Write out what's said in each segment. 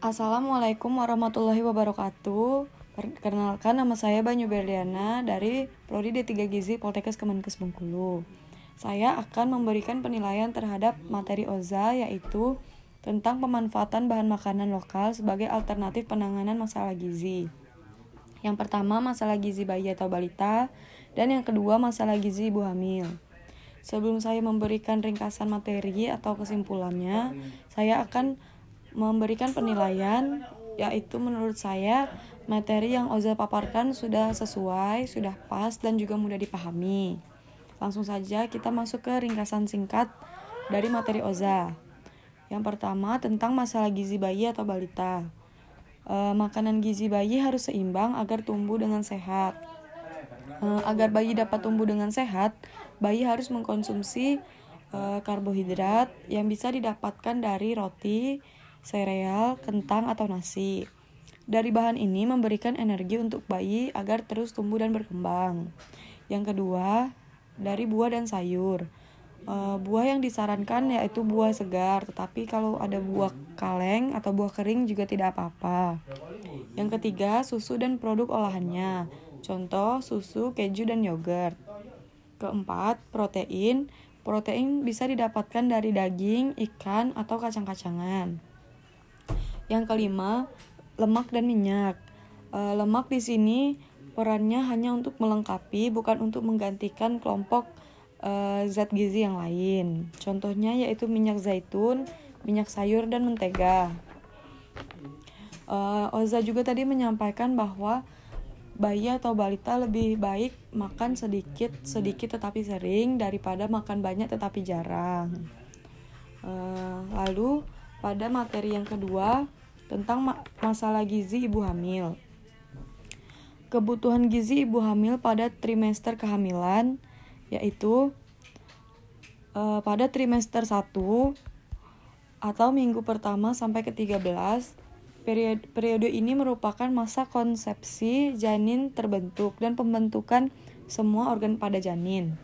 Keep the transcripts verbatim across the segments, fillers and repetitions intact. Assalamualaikum warahmatullahi wabarakatuh. Perkenalkan, nama saya Banyu Beliana dari Prodi D tiga Gizi Poltekkes Kemenkes Bengkulu. Saya akan memberikan penilaian terhadap materi O Z A, yaitu tentang pemanfaatan bahan makanan lokal sebagai alternatif penanganan masalah gizi. Yang pertama, masalah gizi bayi atau balita, dan yang kedua, masalah gizi ibu hamil. Sebelum saya memberikan ringkasan materi atau kesimpulannya, saya akan memberikan penilaian, yaitu menurut saya materi yang O Z A paparkan sudah sesuai, sudah pas, dan juga mudah dipahami. Langsung saja kita masuk ke ringkasan singkat dari materi O Z A. Yang pertama, tentang masalah gizi bayi atau balita. E, makanan gizi bayi harus seimbang agar tumbuh dengan sehat. E, agar bayi dapat tumbuh dengan sehat, bayi harus mengkonsumsi e, karbohidrat yang bisa didapatkan dari roti, sereal, kentang, atau nasi. Dari bahan ini memberikan energi untuk bayi agar terus tumbuh dan berkembang. Yang kedua, dari buah dan sayur. E, buah yang disarankan yaitu buah segar, tetapi kalau ada buah kaleng atau buah kering juga tidak apa-apa. Yang ketiga, susu dan produk olahannya. Contoh, susu, keju, dan yogurt. Keempat, protein. Protein bisa didapatkan dari daging, ikan, atau kacang-kacangan. Yang kelima, lemak dan minyak. E, lemak di sini perannya hanya untuk melengkapi, bukan untuk menggantikan kelompok e, zat gizi yang lain. Contohnya yaitu minyak zaitun, minyak sayur, dan mentega. E, O Z A juga tadi menyampaikan bahwa bayi atau balita lebih baik makan sedikit-sedikit tetapi sering daripada makan banyak tetapi jarang. E, lalu, pada materi yang kedua, tentang ma- masalah gizi ibu hamil. Kebutuhan gizi ibu hamil pada trimester kehamilan, yaitu e, pada trimester satu atau minggu pertama sampai ke tiga belas. Periode, periode ini merupakan masa konsepsi janin terbentuk dan pembentukan semua organ pada janin.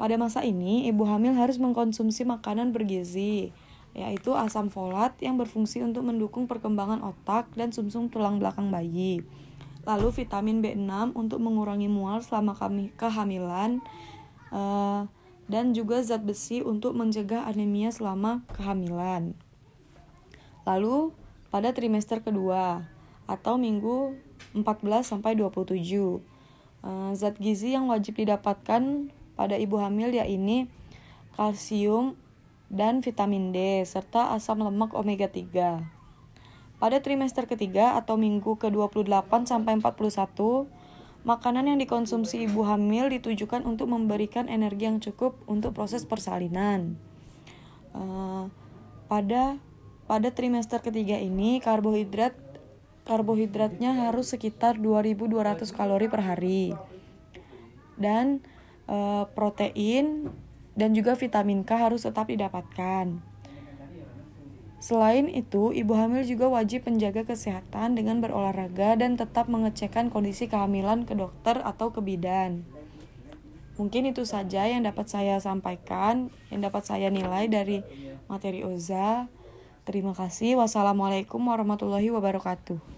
Pada masa ini, ibu hamil harus mengkonsumsi makanan bergizi, yaitu asam folat yang berfungsi untuk mendukung perkembangan otak dan sumsum tulang belakang bayi. Lalu vitamin B enam untuk mengurangi mual selama kehamilan, dan juga zat besi untuk mencegah anemia selama kehamilan. Lalu pada trimester kedua atau minggu empat belas sampai dua puluh tujuh, zat gizi yang wajib didapatkan pada ibu hamil yaitu kalsium dan vitamin D, serta asam lemak omega tiga. Pada trimester ketiga atau minggu ke dua puluh delapan sampai empat puluh satu, makanan yang dikonsumsi ibu hamil ditujukan untuk memberikan energi yang cukup untuk proses persalinan. Uh, pada pada trimester ketiga ini, karbohidrat karbohidratnya harus sekitar dua ribu dua ratus kalori per hari. Dan uh, protein dan juga vitamin K harus tetap didapatkan. Selain itu, ibu hamil juga wajib menjaga kesehatan dengan berolahraga dan tetap mengecekkan kondisi kehamilan ke dokter atau ke bidan. Mungkin itu saja yang dapat saya sampaikan, yang dapat saya nilai dari materi O Z A. Terima kasih. Wassalamualaikum warahmatullahi wabarakatuh.